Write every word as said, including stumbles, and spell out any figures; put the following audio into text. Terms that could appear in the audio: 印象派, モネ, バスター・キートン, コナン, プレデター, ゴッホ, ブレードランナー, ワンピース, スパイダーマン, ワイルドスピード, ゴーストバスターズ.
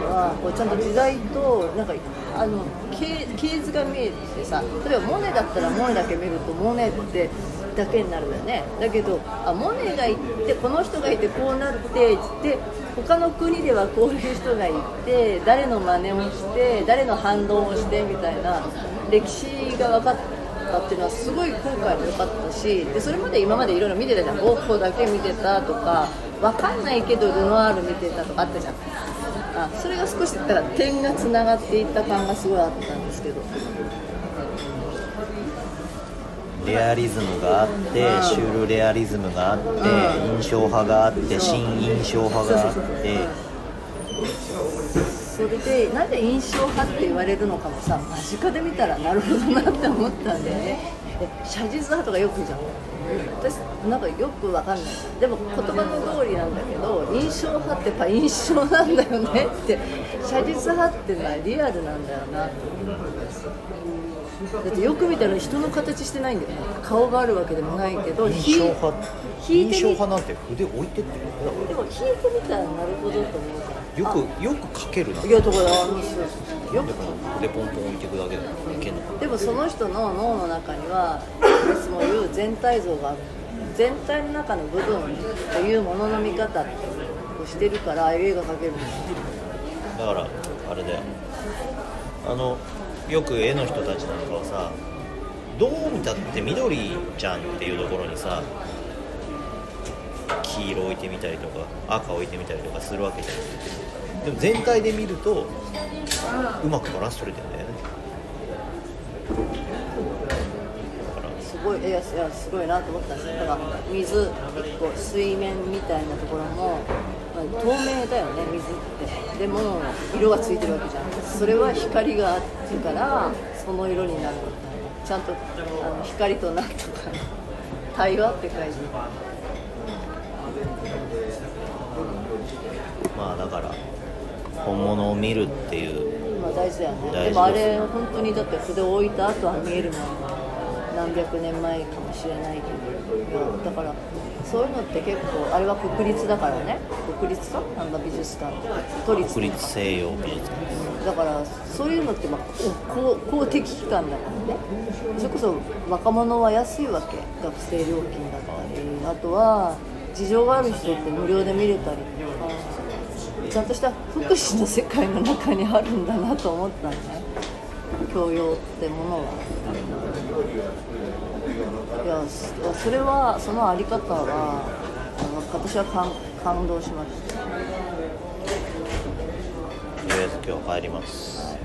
はこうちゃんと時代となんかあの系図が見えてさ、例えばモネだったらモネだけ見るとモネってだけになるよね。だけどあモネがいてこの人がいてこうなってで他の国ではこういう人がいて誰の真似をして誰の反動をしてみたいな歴史が分かったっていうのはすごい今回も良かったし、でそれまで今までいろいろ見てたじゃん。ゴッホだけ見てたとか分かんないけどルノワール見てたとかあったじゃん。あそれが少しだから点がつながっていった感がすごいあったんですけど、レアリズムがあって、うん、シュールレアリズムがあって、うん、印象派があって、新印象派があって、それでなんで印象派って言われるのかもさ間近で見たらなるほどなって思ったんだよね。写実派とかよくじゃん、私なんかよくわかんない、でも言葉の通りなんだけど印象派ってやっぱ印象なんだよねって、写実派ってのはリアルなんだよなって思うんです。だってよく見たら人の形してないんだよね。顔があるわけでもないけど、印象派引いて印象派なんて筆置いてってるの。でも引いてみたらなるほどと思うから。よくよく描けるな。いやとこだ。よく筆ポンポン置いていくだけだからいけんのかな。でもその人の脳の中にはいつも言う全体像がある。全体の中の部分というものの見方をしてるからああいう絵が描けるんだよ。だからあれだよ。あの。よく絵の人たちなんかはさ、どう見たって緑ちゃんっていうところにさ黄色置いてみたりとか赤置いてみたりとかするわけじゃん。でも全体で見るとうまくバランス取れてるんだよね。だからすごい、いや、いやすごいなと思ったんですよ。だから水いっこ水面みたいなところも透明だよね、水って。でも色がついてるわけじゃん。それは光があってからその色になる。ちゃんとあの光となんとか対話って書いてある。まあだから本物を見るっていう。まあ大事だよね。でもあれ本当にだって筆を置いた後は見えるもん。何百年前かもしれないけど、だからそういうのって結構あれは国立だからね、国立かあんな美術館、都立国立西洋美術館だからそういうのって、まあ、公, 公的機関だからね、それこそ若者は安いわけ、学生料金だったり、あとは事情がある人って無料で見れたりとか、ちゃんとした福祉の世界の中にあるんだなと思ったんだよね、教養ってものは。いやそれはそのあり方は私は 感, 感動しました。とりあえず今日帰ります。はい。